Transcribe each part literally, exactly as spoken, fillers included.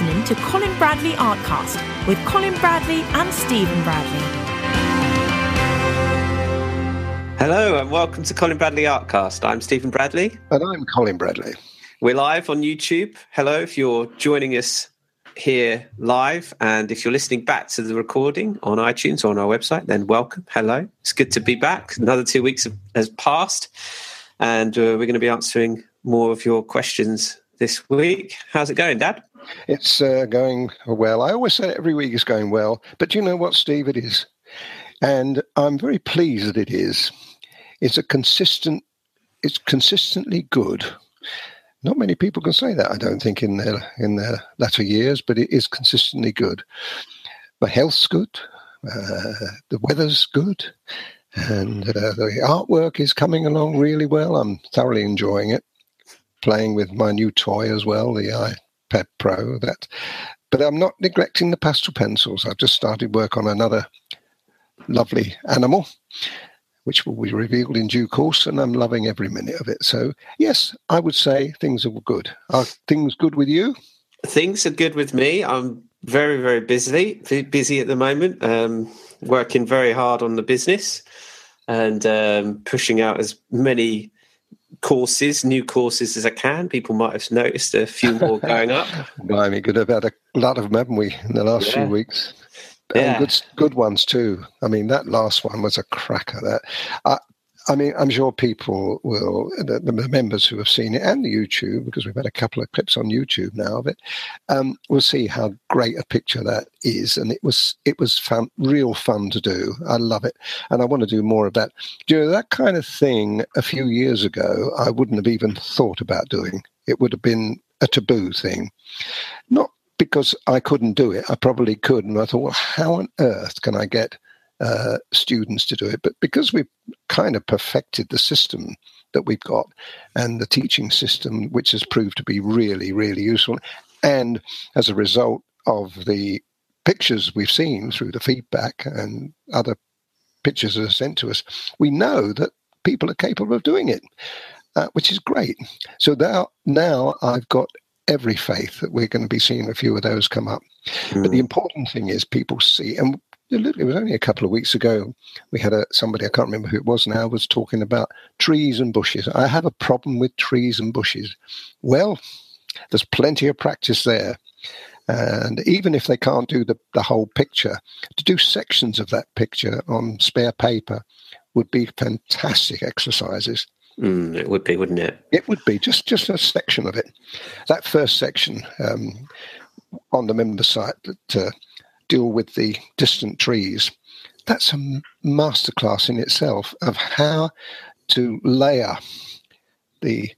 listening to Colin Bradley Artcast with Colin Bradley and Stephen Bradley. Hello and welcome to Colin Bradley Artcast. I'm Stephen Bradley. And I'm Colin Bradley. We're live on YouTube. Hello if you're joining us here live, and if you're listening back to the recording on iTunes or on our website, then welcome. Hello. It's good to be back. Another two weeks has passed, and uh, we're going to be answering more of your questions this week. How's it going, Dad? It's uh, going well. I always say every week is going well, but you know what, Steve, it is. And I'm very pleased that it is. It's a consistent, it's consistently good. Not many people can say that, I don't think, in their in their latter years, but it is consistently good. My health's good, uh, the weather's good, and uh, the artwork is coming along really well. I'm thoroughly enjoying it. Playing with my new toy as well, the iPad Pro. That, but I'm not neglecting the pastel pencils. I've just started work on another lovely animal, which will be revealed in due course, and I'm loving every minute of it. So, yes, I would say things are good. Are things good with you? Things are good with me. I'm very, very busy, busy at the moment, um, working very hard on the business and um, pushing out as many courses, new courses as I can. People might have noticed a few more going up. Blimey, good. I've had a lot of them, haven't we, in the last yeah. few weeks? Yeah. And good, good ones too. I mean, that last one was a cracker. That, I, I mean, I'm sure people will, the, the members who have seen it and the YouTube, because we've had a couple of clips on YouTube now of it, um, will see how great a picture that is. And it was, it was fun, real fun to do. I love it. And I want to do more of that. Do you know, that kind of thing a few years ago, I wouldn't have even thought about doing. It would have been a taboo thing. Not because I couldn't do it. I probably could. And I thought, well, how on earth can I get uh, students to do it? But because we've kind of perfected the system that we've got and the teaching system, which has proved to be really, really useful. And as a result of the pictures we've seen through the feedback and other pictures that are sent to us, we know that people are capable of doing it, uh, which is great. So now, now I've got every faith that we're going to be seeing a few of those come up. Mm. But the important thing is people see, and it was only a couple of weeks ago, we had a, somebody, I can't remember who it was now, was talking about trees and bushes. I have a problem with trees and bushes. Well, there's plenty of practice there. And even if they can't do the, the whole picture, to do sections of that picture on spare paper would be fantastic exercises. Mm, it would be, wouldn't it? It would be, just just a section of it. That first section um, on the member site that uh, deal with the distant trees, that's a masterclass in itself of how to layer the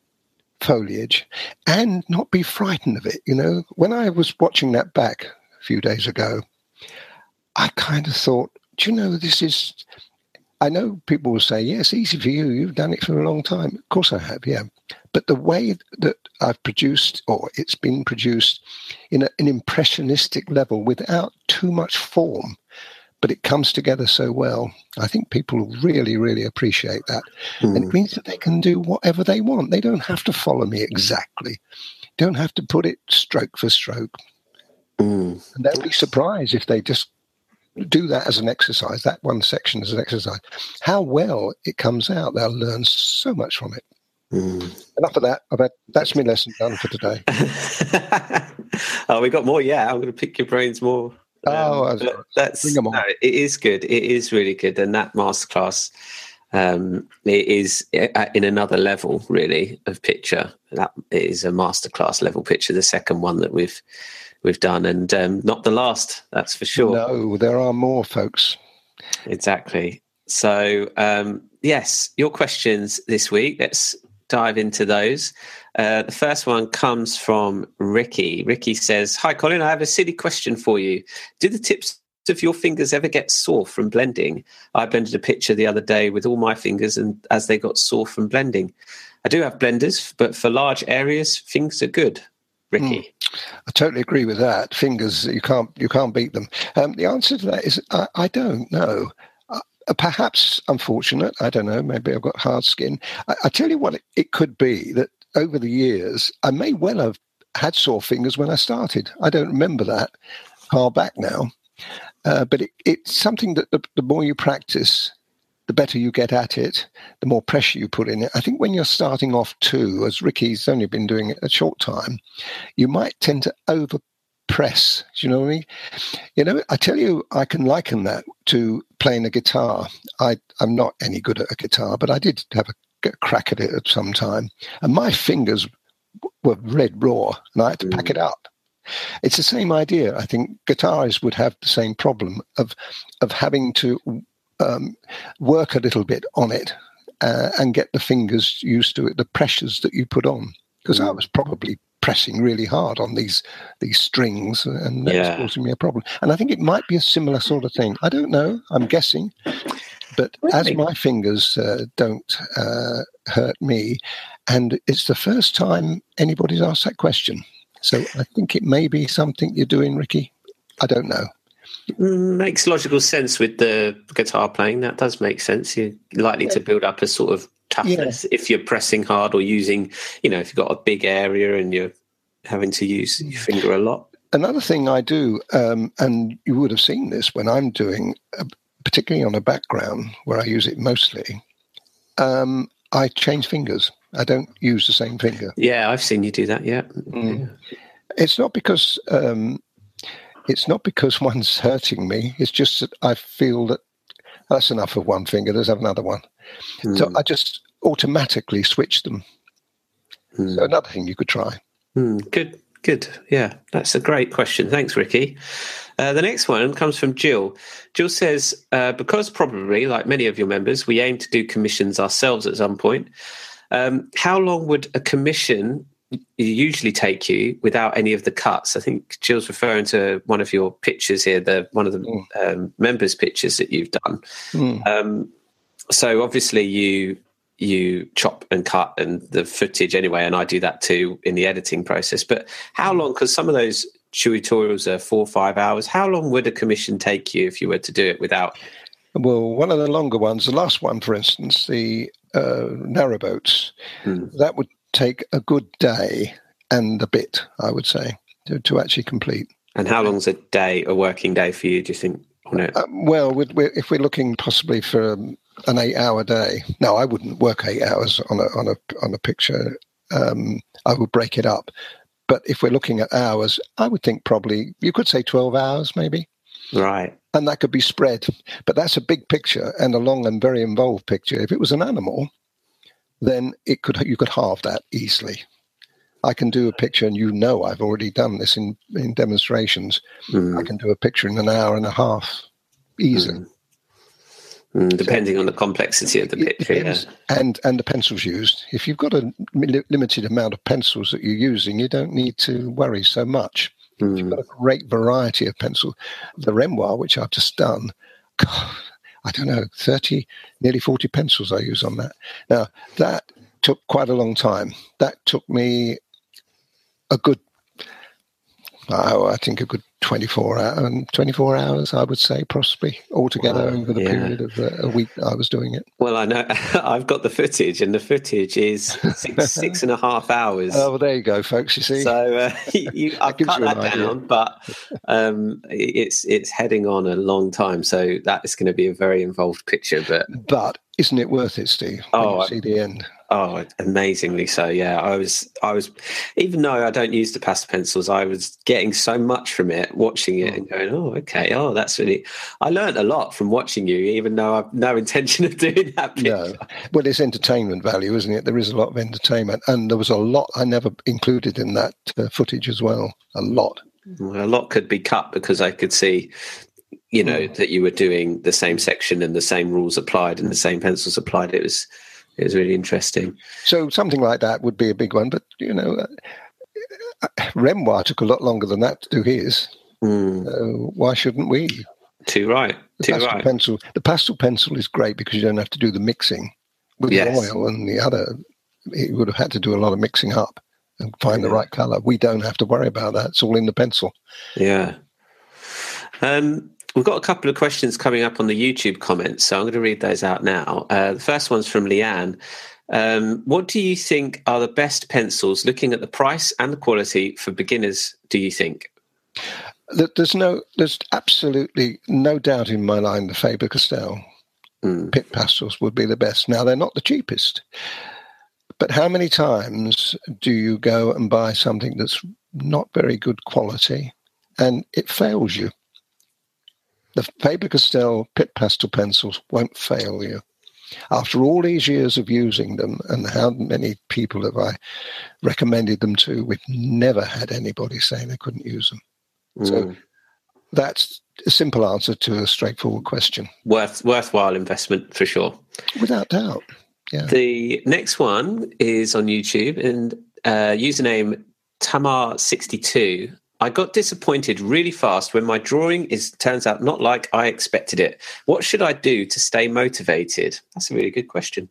foliage and not be frightened of it. You know, when I was watching that back a few days ago, I kind of thought, do you know, this is... I know people will say, yes, yeah, easy for you. You've done it for a long time. Of course I have, yeah. But the way that I've produced, or it's been produced in a, an impressionistic level without too much form, but it comes together so well, I think people really, really appreciate that. Mm. And it means that they can do whatever they want. They don't have to follow me exactly. Don't have to put it stroke for stroke. Mm. And they'll be surprised if they just do that as an exercise, that one section as an exercise, how well it comes out. They'll learn so much from it. Mm. Enough of that. I've had, that's my lesson done for today. Oh, we got more. Yeah, I'm going to pick your brains more. Oh, um, I that's bring them on. No, it is good. It is really good. And that masterclass, um, it is in another level, really, of picture. That it is a masterclass level picture, the second one that we've we've done, and um, not the last, that's for sure. No, there are more, folks. Exactly. So, um, yes, your questions this week, let's dive into those. Uh, the first one comes from Ricky. Ricky says, hi, Colin, I have a silly question for you. Do the tips of your fingers ever get sore from blending? I blended a picture the other day with all my fingers, and as they got sore from blending. I do have blenders, but for large areas, things are good. Ricky. Mm, I totally agree with that. Fingers, you can't you can't beat them. Um, the answer to that is I, I don't know. Uh, perhaps unfortunate. I don't know. Maybe I've got hard skin. I, I tell you what, it, it could be that over the years I may well have had sore fingers when I started. I don't remember that far back now. Uh, but it, it's something that the, the more you practice, the better you get at it, the more pressure you put in it. I think when you're starting off too, as Ricky's only been doing it a short time, you might tend to over-press. Do you know what I mean? You know, I tell you, I can liken that to playing a guitar. I, I'm not any good at a guitar, but I did have a crack at it at some time. And my fingers were red raw, and I had to mm. pack it up. It's the same idea. I think guitarists would have the same problem of of having to um, work a little bit on it uh, and get the fingers used to it, the pressures that you put on. Because mm. I was probably pressing really hard on these these strings, and that yeah. was causing me a problem. And I think it might be a similar sort of thing. I don't know. I'm guessing. But really? As my fingers uh, don't uh, hurt me, and it's the first time anybody's asked that question. So I think it may be something you're doing, Ricky. I don't know. Makes logical sense with the guitar playing. That does make sense. You're likely yeah. to build up a sort of toughness yeah. if you're pressing hard or using, you know, if you've got a big area and you're having to use your finger a lot. Another thing I do, um, and you would have seen this when I'm doing, uh, particularly on a background where I use it mostly, um, I change fingers. I don't use the same finger. Yeah, I've seen you do that. Yeah, mm. yeah. It's not because um, it's not because one's hurting me. It's just that I feel that that's enough of one finger. Let's have another one. Mm. So I just automatically switch them. Mm. So another thing you could try. Mm. Good, good. Yeah, that's a great question. Thanks, Ricky. Uh, the next one comes from Jill. Jill says, uh, because probably, like many of your members, we aim to do commissions ourselves at some point. Um, how long would a commission usually take you without any of the cuts? I think Jill's referring to one of your pictures here, the one of the mm. um, members' pictures that you've done. Mm. Um, so obviously you you chop and cut and the footage anyway, and I do that too in the editing process. But how long, because some of those tutorials are four or five hours, how long would a commission take you if you were to do it without? Well, one of the longer ones, the last one, for instance, the uh, narrowboats, mm. that would take a good day and a bit, I would say, to, to actually complete. And how long's a day, a working day for you, do you think? On it? Um, well, we'd, we're, if we're looking possibly for um, an eight-hour day, no, I wouldn't work eight hours on a on a on a picture. Um, I would break it up. But if we're looking at hours, I would think probably you could say twelve hours, maybe. Right. And that could be spread. But that's a big picture and a long and very involved picture. If it was an animal, then it could you could halve that easily. I can do a picture, and you know I've already done this in, in demonstrations. Mm. I can do a picture in an hour and a half, easily. Mm. Mm, depending so, on the complexity of the picture. Yeah. And, and the pencils used. If you've got a limited amount of pencils that you're using, you don't need to worry so much. Mm. You've got a great variety of pencil. The Renoir, which I've just done, God, I don't know, thirty, nearly forty pencils I use on that. Now, that took quite a long time. That took me a good, oh, I think a good twenty-four, twenty-four hours, I would say, possibly, altogether wow, over the yeah. period of uh, a week I was doing it. Well, I know. I've got the footage, and the footage is six, six and a half hours. Oh, well, there you go, folks, you see. So uh, you, I've cut you that idea. down, but um, it's, it's heading on a long time, so that is going to be a very involved picture. But but isn't it worth it, Steve, when oh, you see the end? Oh, amazingly so, yeah. I was, I was, even though I don't use the pasta pencils, I was getting so much from it, watching it and going, oh, okay, oh, that's really, I learned a lot from watching you, even though I've no intention of doing that picture. No. Well, it's entertainment value, isn't it? There is a lot of entertainment, and there was a lot I never included in that uh, footage as well, a lot. Well, a lot could be cut because I could see, you know, mm. that you were doing the same section and the same rules applied and the same pencils applied. It was... It was really interesting. So something like that would be a big one. But, you know, uh, Renoir took a lot longer than that to do his. Mm. Uh, why shouldn't we? Too right. Too the pastel right. Pencil, the pastel pencil is great because you don't have to do the mixing. With yes. the oil and the other, it would have had to do a lot of mixing up and find yeah. the right colour. We don't have to worry about that. It's all in the pencil. Yeah. Um. We've got a couple of questions coming up on the YouTube comments, so I'm going to read those out now. Uh, the first one's from Leanne. Um, what do you think are the best pencils, looking at the price and the quality, for beginners, do you think? There's no, there's absolutely no doubt in my mind the Faber-Castell mm. Pitt pastels would be the best. Now, they're not the cheapest, but how many times do you go and buy something that's not very good quality and it fails you? The Faber-Castell Pitt pastel pencils won't fail you. After all these years of using them, and how many people have I recommended them to, we've never had anybody saying they couldn't use them. Mm. So that's a simple answer to a straightforward question. Worth, worthwhile investment for sure. Without doubt. Yeah. The next one is on YouTube, and uh, username Tamar sixty-two. I got disappointed really fast when my drawing is turns out not like I expected it. What should I do to stay motivated? That's a really good question.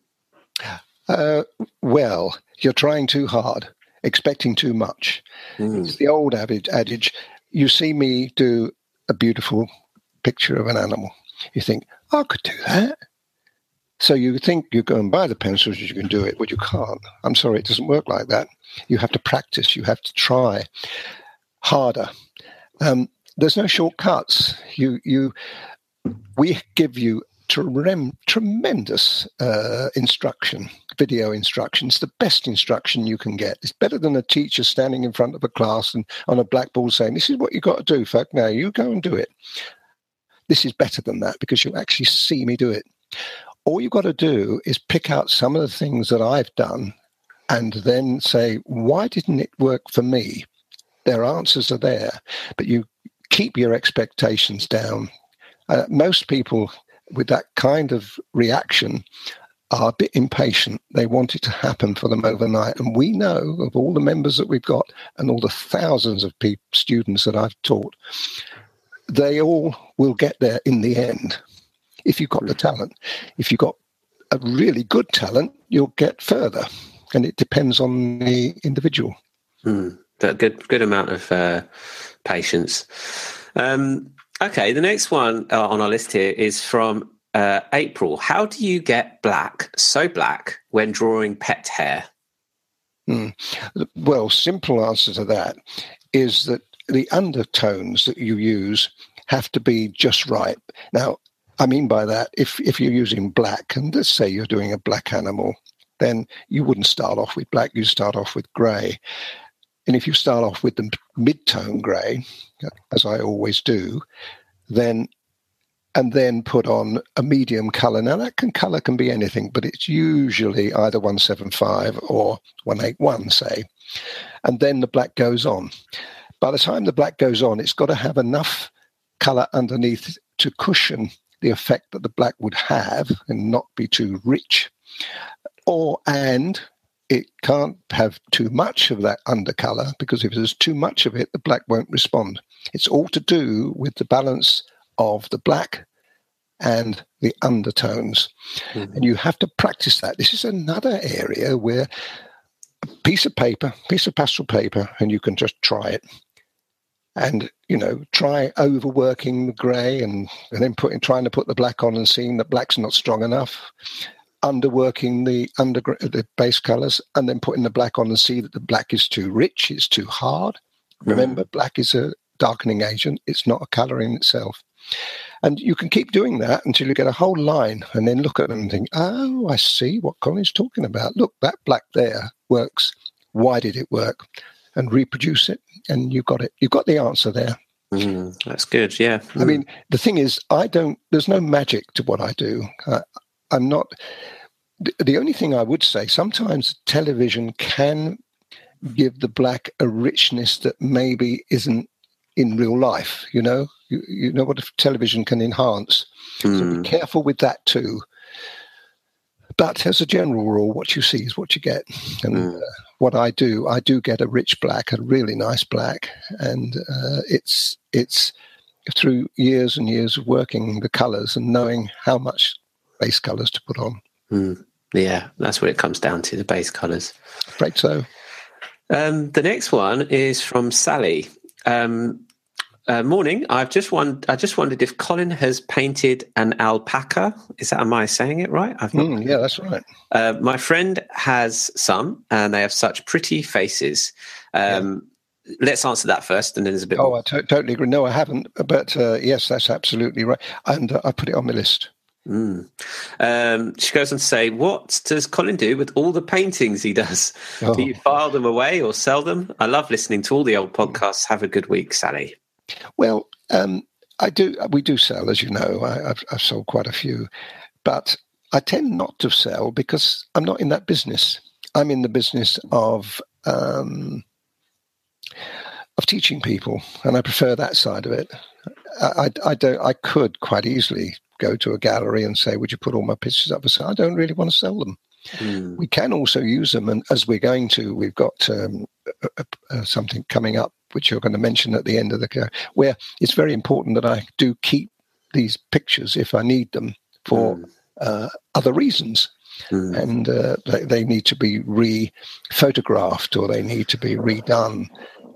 Uh, well, you're trying too hard, expecting too much. Mm. It's the old adage, you see me do a beautiful picture of an animal. You think, I could do that. So you think you go and buy the pencils, you can do it, but you can't. I'm sorry, it doesn't work like that. You have to practice. You have to try harder. Um, there's no shortcuts. You, you, we give you trem- tremendous uh, instruction, video instructions. The best instruction you can get. It's better than a teacher standing in front of a class and on a blackboard saying, "This is what you got to do, fuck. Now you go and do it." This is better than that because you actually see me do it. All you've got to do is pick out some of the things that I've done, and then say, "Why didn't it work for me?" Their answers are there, but you keep your expectations down. Uh, most people with that kind of reaction are a bit impatient. They want it to happen for them overnight. And we know of all the members that we've got and all the thousands of pe- students that I've taught, they all will get there in the end. If you've got the talent, if you've got a really good talent, you'll get further. And it depends on the individual. Mm. That good, good amount of uh, patience. Um, okay, the next one uh, on our list here is from uh, April. How do you get black, so black, when drawing pet hair? Mm. Well, simple answer to that is that the undertones that you use have to be just right. Now, I mean by that, if if you're using black, and let's say you're doing a black animal, then you wouldn't start off with black. You start off with grey. And if you start off with the mid-tone grey, as I always do, then and then put on a medium colour. Now, that can, colour can be anything, but it's usually either one seven five or one eight one, say. And then the black goes on. By the time the black goes on, it's got to have enough colour underneath to cushion the effect that the black would have and not be too rich. Or, and... it can't have too much of that undercolor, because if there's too much of it, the black won't respond. It's all to do with the balance of the black and the undertones. Mm-hmm. And you have to practice that. This is another area where a piece of paper, piece of pastel paper, and you can just try it. And, you know, try overworking the grey and, and then putting, trying to put the black on and seeing that black's not strong enough. Underworking the under the base colors and then putting the black on and see that the black is too rich, it's too hard. Mm. Remember, black is a darkening agent. It's not a color in itself. And you can keep doing that until you get a whole line and then look at them and think, oh, I see what Colin's talking about. Look, that black there works. Why did it work? And reproduce it. And you've got it. You've got the answer there. Mm, that's good, yeah. Mm. I mean, the thing is, I don't, there's no magic to what I do. I, I'm not, the only thing I would say, sometimes television can give the black a richness that maybe isn't in real life, you know? You, you know what television can enhance. Mm. So be careful with that too. But as a general rule, what you see is what you get. And mm. uh, what I do, I do get a rich black, a really nice black. And uh, it's it's through years and years of working the colours and knowing how much base colours to put on. Mm, yeah, that's what it comes down to, the base colours. Right, so. Um, the next one is from Sally. Um, Uh, morning. I've just won- I just wondered if Colin has painted an alpaca. Is that, am I saying it right? I've not mm, yeah, that's right. Uh, my friend has some, and they have such pretty faces. Um, yeah. Let's answer that first, and then there's a bit. Oh, more. I to- totally agree. No, I haven't, but uh, yes, that's absolutely right, and uh, I put it on my list. Mm. Um, she goes on to say, what does Colin do with all the paintings he does? Oh. Do you file them away or sell them? I love listening to all the old podcasts. Have a good week, Sally. Well, um, I do. We do sell, as you know. I, I've, I've sold quite a few, but I tend not to sell because I'm not in that business. I'm in the business of um, of teaching people, and I prefer that side of it. I, I, I don't. I could quite easily go to a gallery and say, "Would you put all my pictures up for sale?" I don't really want to sell them. Mm. We can also use them, and as we're going to, we've got um, a, a, a something coming up, which you're going to mention at the end of the show, where it's very important that I do keep these pictures if I need them for mm. uh, other reasons. Mm. And uh, they, they need to be re-photographed or they need to be redone.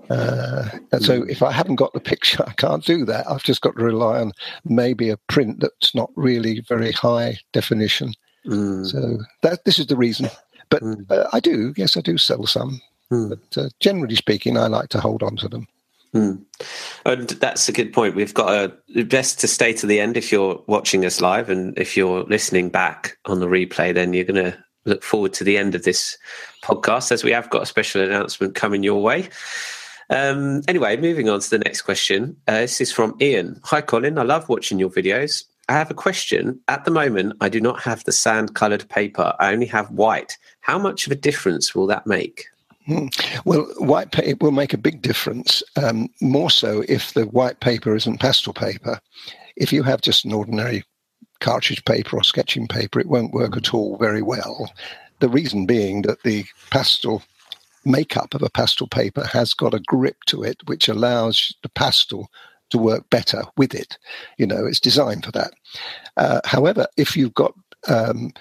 Uh, and mm. so if I haven't got the picture, I can't do that. I've just got to rely on maybe a print that's not really very high definition. Mm. So that this is the reason. But mm. uh, I do, yes, I do sell some. Mm. But uh, generally speaking, I like to hold on to them. Mm. And that's a good point. We've got a best to stay to the end if you're watching us live, and if you're listening back on the replay, then you're going to look forward to the end of this podcast, as we have got a special announcement coming your way. Um, anyway, moving on to the next question. Uh, this is from Ian. Hi, Colin. I love watching your videos. I have a question. At the moment, I do not have the sand-coloured paper. I only have white. How much of a difference will that make? Well, white paper will make a big difference, um, more so if the white paper isn't pastel paper. If you have just an ordinary cartridge paper or sketching paper, it won't work at all very well. The reason being that the pastel makeup of a pastel paper has got a grip to it, which allows the pastel to work better with it. You know, it's designed for that. Uh, however, if you've got um,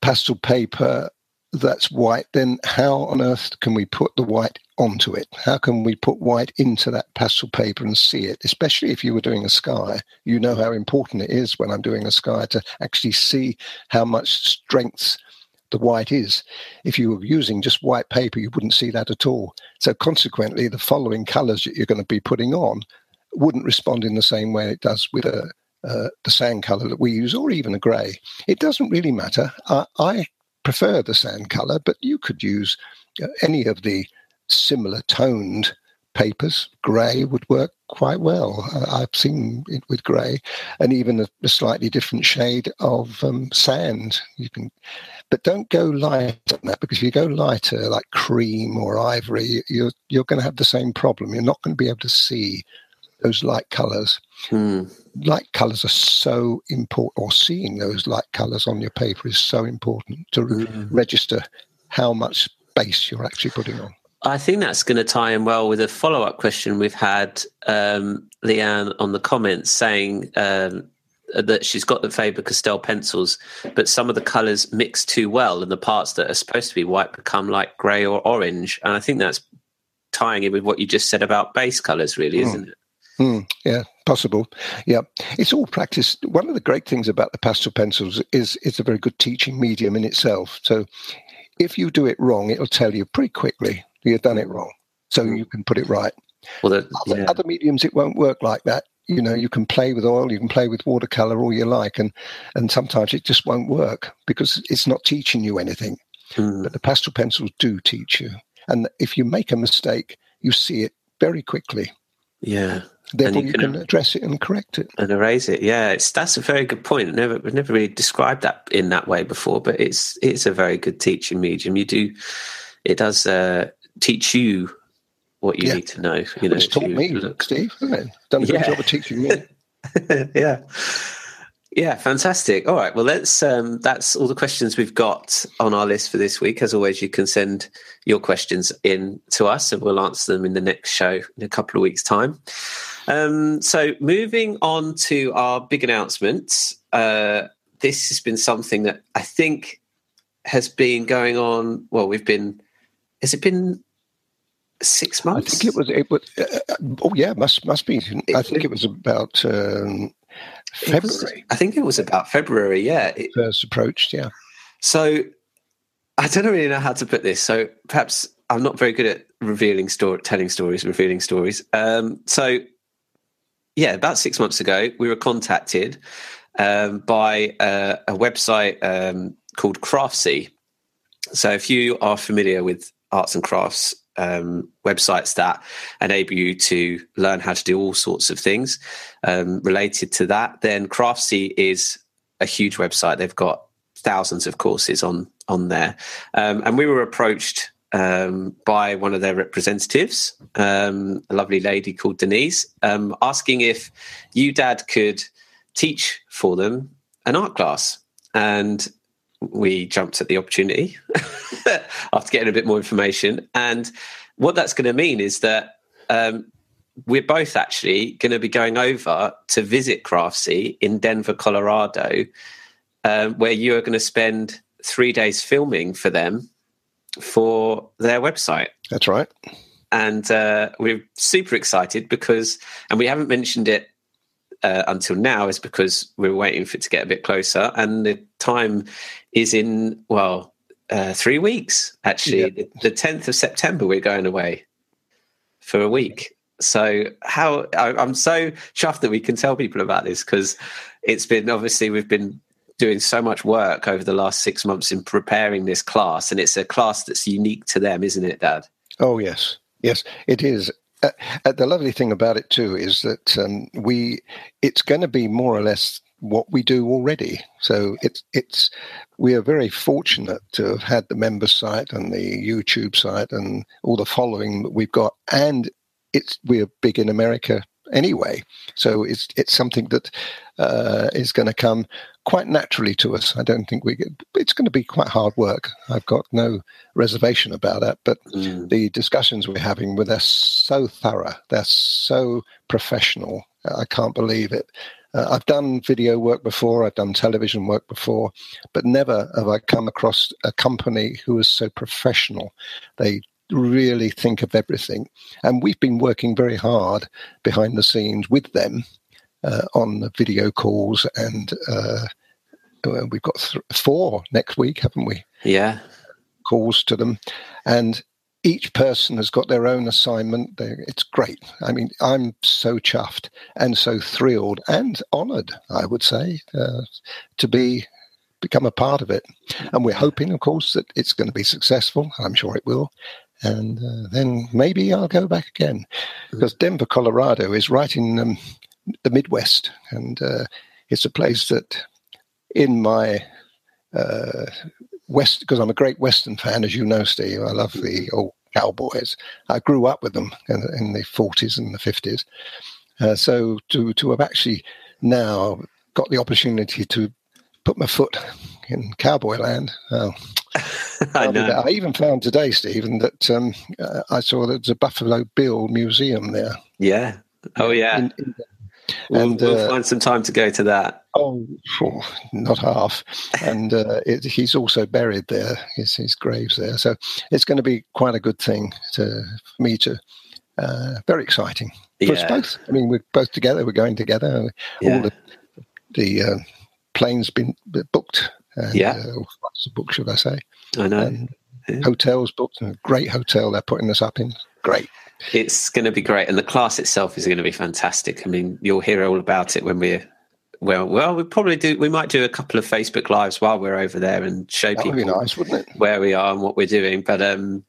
pastel paper that's white, then how on earth can we put the white onto it? How can we put white into that pastel paper and see it? Especially if you were doing a sky, you know how important it is when I'm doing a sky to actually see how much strength the white is. If you were using just white paper, you wouldn't see that at all. So consequently, the following colors that you're going to be putting on wouldn't respond in the same way it does with a, uh, the sand color that we use, or even a gray. It doesn't really matter. I, I prefer the sand color, but you could use any of the similar toned papers. Gray would work quite well. I've seen it with gray, and even a, a slightly different shade of um, sand. You can, but don't go light on that, because if you go lighter, like cream or ivory, you're you're going to have the same problem. You're not going to be able to see those light colors. Hmm. Light colors are so important, or seeing those light colors on your paper is so important to mm. register how much base you're actually putting on. I think that's going to tie in well with a follow-up question we've had, um, Leanne on the comments saying um, that she's got the Faber-Castell pencils, but some of the colors mix too well, and the parts that are supposed to be white become like gray or orange. And I think that's tying in with what you just said about base colors, really, mm. isn't it? Mm, yeah, possible. Yeah, it's all practice. One of the great things about the pastel pencils is it's a very good teaching medium in itself. So if you do it wrong, it'll tell you pretty quickly you've done it wrong, so you can put it right. Well, the, other, yeah. other mediums, it won't work like that. You know, you can play with oil, you can play with watercolor all you like, and, and sometimes it just won't work because it's not teaching you anything. Mm. But the pastel pencils do teach you. And if you make a mistake, you see it very quickly. Yeah. Therefore, you, you can address it and correct it. And erase it, yeah. It's, that's a very good point. I've never, I've never really described that in that way before, but it's it's a very good teaching medium. You do, it does uh, teach you what you yeah. need to know. You know, it's taught me, look, Steve, hasn't it? Done a yeah. good job of teaching me. yeah. Yeah, fantastic. All right, well, let's. Um, that's all the questions we've got on our list for this week. As always, you can send your questions in to us, and we'll answer them in the next show in a couple of weeks' time. Um, so moving on to our big announcements. Uh, this has been something that I think has been going on. Well, we've been. Has it been six months? I think it was. It was uh, oh yeah, must must be. It, I think it was about um, February. Was, I think it was about February. Yeah, it, first approached. Yeah. So I don't really know how to put this. So perhaps I'm not very good at revealing story, telling stories, revealing stories. Um, so yeah, about six months ago, we were contacted um, by uh, a website um, called Craftsy. So if you are familiar with arts and crafts um, websites that enable you to learn how to do all sorts of things um, related to that, then Craftsy is a huge website. They've got thousands of courses on, on there. Um, and we were approached um, by one of their representatives, um, a lovely lady called Denise, um, asking if you, Dad, could teach for them an art class. And we jumped at the opportunity after getting a bit more information. And what that's going to mean is that um, we're both actually going to be going over to visit Craftsy in Denver, Colorado, um, where you are going to spend three days filming for them for their website. That's right. And uh, we're super excited because, and we haven't mentioned it Uh, until now, is because we're waiting for it to get a bit closer, and the time is in well uh, three weeks actually. Yeah. The, the tenth of September we're going away for a week. So how I, I'm so chuffed that we can tell people about this, because it's been obviously we've been doing so much work over the last six months in preparing this class, and it's a class that's unique to them, isn't it, Dad? Oh yes, yes, it is. Uh, the lovely thing about it too is that um, we it's going to be more or less what we do already. So it's it's we are very fortunate to have had the member site and the YouTube site and all the following that we've got, and it's we're big in America anyway. So it's it's something that uh, is going to come quite naturally to us. I don't think we get, it's going to be quite hard work. I've got no reservation about that. But mm. the discussions we're having with us so thorough, they're so professional. I can't believe it. Uh, I've done video work before. I've done television work before, but never have I come across a company who is so professional. They really think of everything, and we've been working very hard behind the scenes with them uh, on the video calls, and uh, we've got th- four next week, haven't we? Yeah, calls to them, and each person has got their own assignment. It's great. I mean, I'm so chuffed and so thrilled and honoured, I would say, uh, to be. become a part of it. And we're hoping, of course, that it's going to be successful. I'm sure it will. And uh, then maybe I'll go back again, because Denver, Colorado is right in um, the Midwest. And uh, it's a place that in my uh, West, because I'm a great Western fan, as you know, Steve, I love the old cowboys. I grew up with them in, in the forties and the fifties. Uh, so to, to have actually now got the opportunity to put my foot in cowboy land. Oh, I know. I even found today, Stephen, that um, uh, I saw that there's a Buffalo Bill museum there. Yeah. Oh, yeah. In, in we'll, and we'll uh, find some time to go to that. Oh, oh not half. And uh, it, he's also buried there. His, his grave's there. So it's going to be quite a good thing to for me to. Uh, very exciting for yeah. us both. I mean, we're both together. We're going together. Yeah. All the the. Uh, Plane's been booked. And, yeah. Uh, what's the book, should I say? I know. And yeah. Hotels booked. A great hotel they're putting us up in. Great. It's going to be great. And the class itself is going to be fantastic. I mean, you'll hear all about it when we're, well, well, we probably do, we might do a couple of Facebook Lives while we're over there and show that people would be nice, wouldn't it? Where we are and what we're doing. But, um,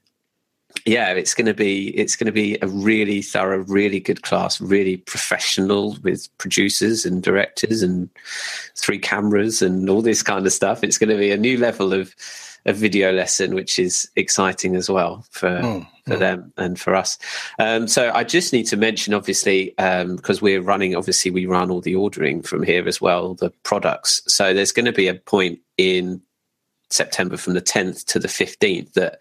yeah, it's going to be it's going to be a really thorough, really good class, really professional with producers and directors and three cameras and all this kind of stuff. It's going to be a new level of a video lesson, which is exciting as well for, mm, for mm. them and for us. Um, so I just need to mention, obviously, because um, we're running, obviously, we run all the ordering from here as well, the products. So there's going to be a point in September from the tenth to the fifteenth that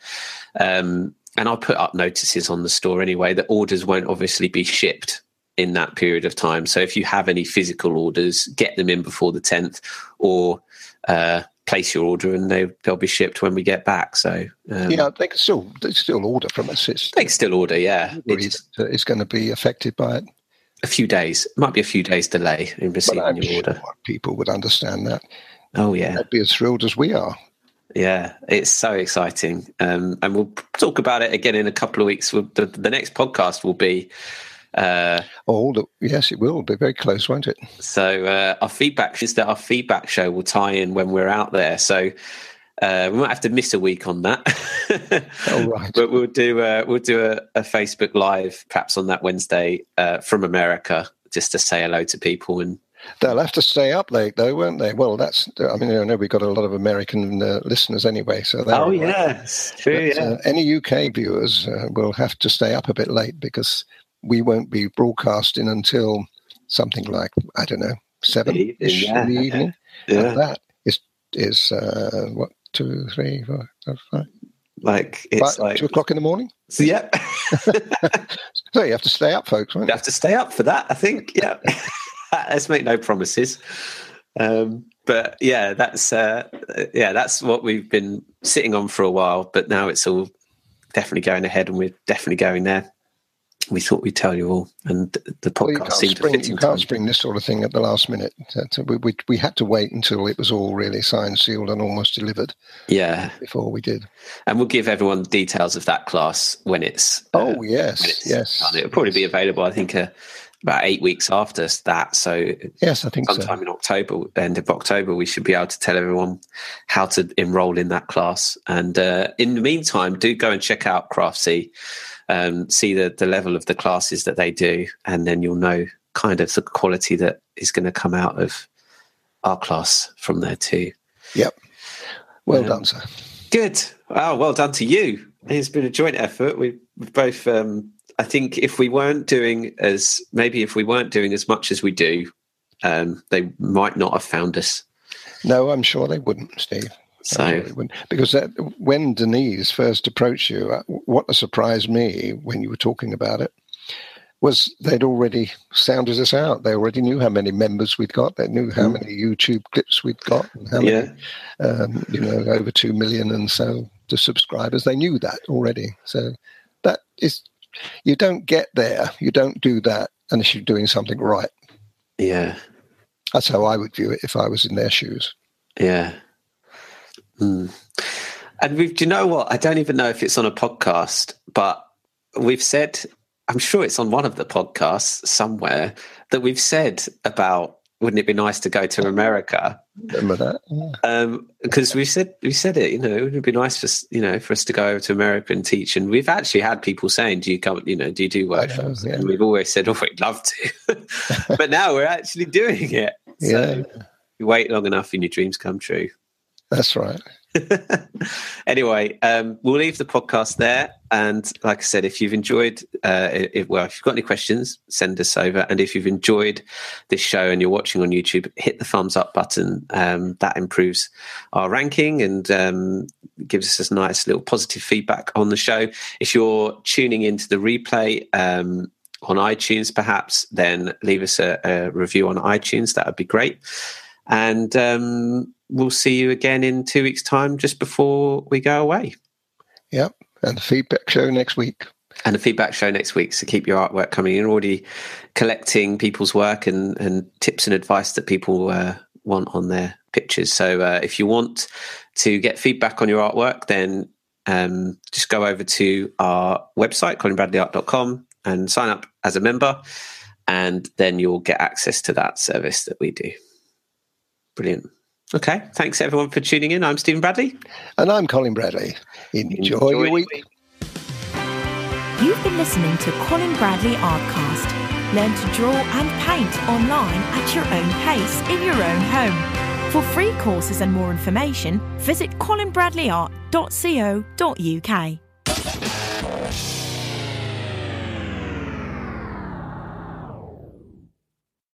um, and I'll put up notices on the store anyway, that orders won't obviously be shipped in that period of time. So if you have any physical orders, get them in before the tenth or uh, place your order and they, they'll be shipped when we get back. So um, yeah, they can still they still order from us. It's, they can still order, yeah. It's, it's going to be affected by it. A few days. It might be a few days delay in receiving your sure order. People would understand that. Oh, yeah. They'd be as thrilled as we are. Yeah, it's so exciting. Um, and we'll talk about it again in a couple of weeks. We'll, the, the next podcast will be... Uh, oh, the, yes, it will be very close, won't it? So uh, our feedback is that our feedback show will tie in when we're out there. So uh, we might have to miss a week on that. Oh, right. But we'll do a, we'll do a, a Facebook Live, perhaps on that Wednesday uh, from America, just to say hello to people. And they'll have to stay up late, though, won't they? Well, that's, I mean, I know we've got a lot of American uh, listeners anyway. So oh, yes, right. True. But, yeah. Uh, any U K viewers uh, will have to stay up a bit late because we won't be broadcasting until something like, I don't know, seven-ish yeah. in the evening. Yeah. And that is, is uh, what, two, three, four, five? Like, it's Five, like... Two o'clock in the morning? So, yeah. So you have to stay up, folks, won't you? You have to stay up for that, I think, yeah. Let's make no promises. Um, but, yeah, that's uh, yeah, that's what we've been sitting on for a while, but now it's all definitely going ahead and we're definitely going there. We thought we'd tell you all, and the podcast well, you can't seemed spring, to fit. You can't spring this sort of thing at the last minute. We, we, we had to wait until it was all really signed, sealed, and almost delivered. Yeah, before we did. And we'll give everyone the details of that class when it's. Oh uh, yes, it's yes. Done. It'll probably be available, I think, uh, about eight weeks after that. So yes, I think sometime so. in October, end of October, we should be able to tell everyone how to enroll in that class. And uh, in the meantime, do go and check out Craftsy. Um, see the, the level of the classes that they do, and then you'll know kind of the quality that is going to come out of our class from there too. Yep. Well um, done, sir. Good. Oh, well done to you. It's been a joint effort. We've both, um, I think if we weren't doing as, maybe if we weren't doing as much as we do, um, they might not have found us. No, I'm sure they wouldn't, Steve. So, because that, when Denise first approached you, what surprised me when you were talking about it was they'd already sounded us out. They already knew how many members we'd got. They knew how many YouTube clips we'd got, and how yeah. many, um, you know, over two million and so to subscribers. They knew that already. So that is, you don't get there. You don't do that unless you're doing something right. Yeah, that's how I would view it if I was in their shoes. Yeah. Mm. And we've, do you know what? I don't even know if it's on a podcast, but we've said, I'm sure it's on one of the podcasts somewhere, that we've said about, wouldn't it be nice to go to America? Remember that? Yeah. Um, because we said, we said it, you know, wouldn't it be nice for, you know, for us to go over to America and teach? And we've actually had people saying, do you come, you know, do you do work? Know, yeah. And we've always said, oh, we'd love to. But now we're actually doing it. So yeah. You wait long enough and your dreams come true. That's right. Anyway, um, we'll leave the podcast there. And like I said, if you've enjoyed uh, it, well, if you've got any questions, send us over. And if you've enjoyed this show and you're watching on YouTube, hit the thumbs up button. Um, that improves our ranking and um, gives us a nice little positive feedback on the show. If you're tuning into the replay, um, on iTunes, perhaps, then leave us a, a review on iTunes. That would be great. And, um, we'll see you again in two weeks' time, just before we go away. Yep. And the feedback show next week. And the feedback show next week. So keep your artwork coming. You're already collecting people's work and, and tips and advice that people uh, want on their pictures. So uh, if you want to get feedback on your artwork, then um, just go over to our website, colin bradley art dot com, and sign up as a member. And then you'll get access to that service that we do. Brilliant. Okay, thanks everyone for tuning in. I'm Stephen Bradley. And I'm Colin Bradley. Enjoy, Enjoy your week. week. You've been listening to Colin Bradley Artcast. Learn to draw and paint online at your own pace in your own home. For free courses and more information, visit colin bradley art dot co dot u k.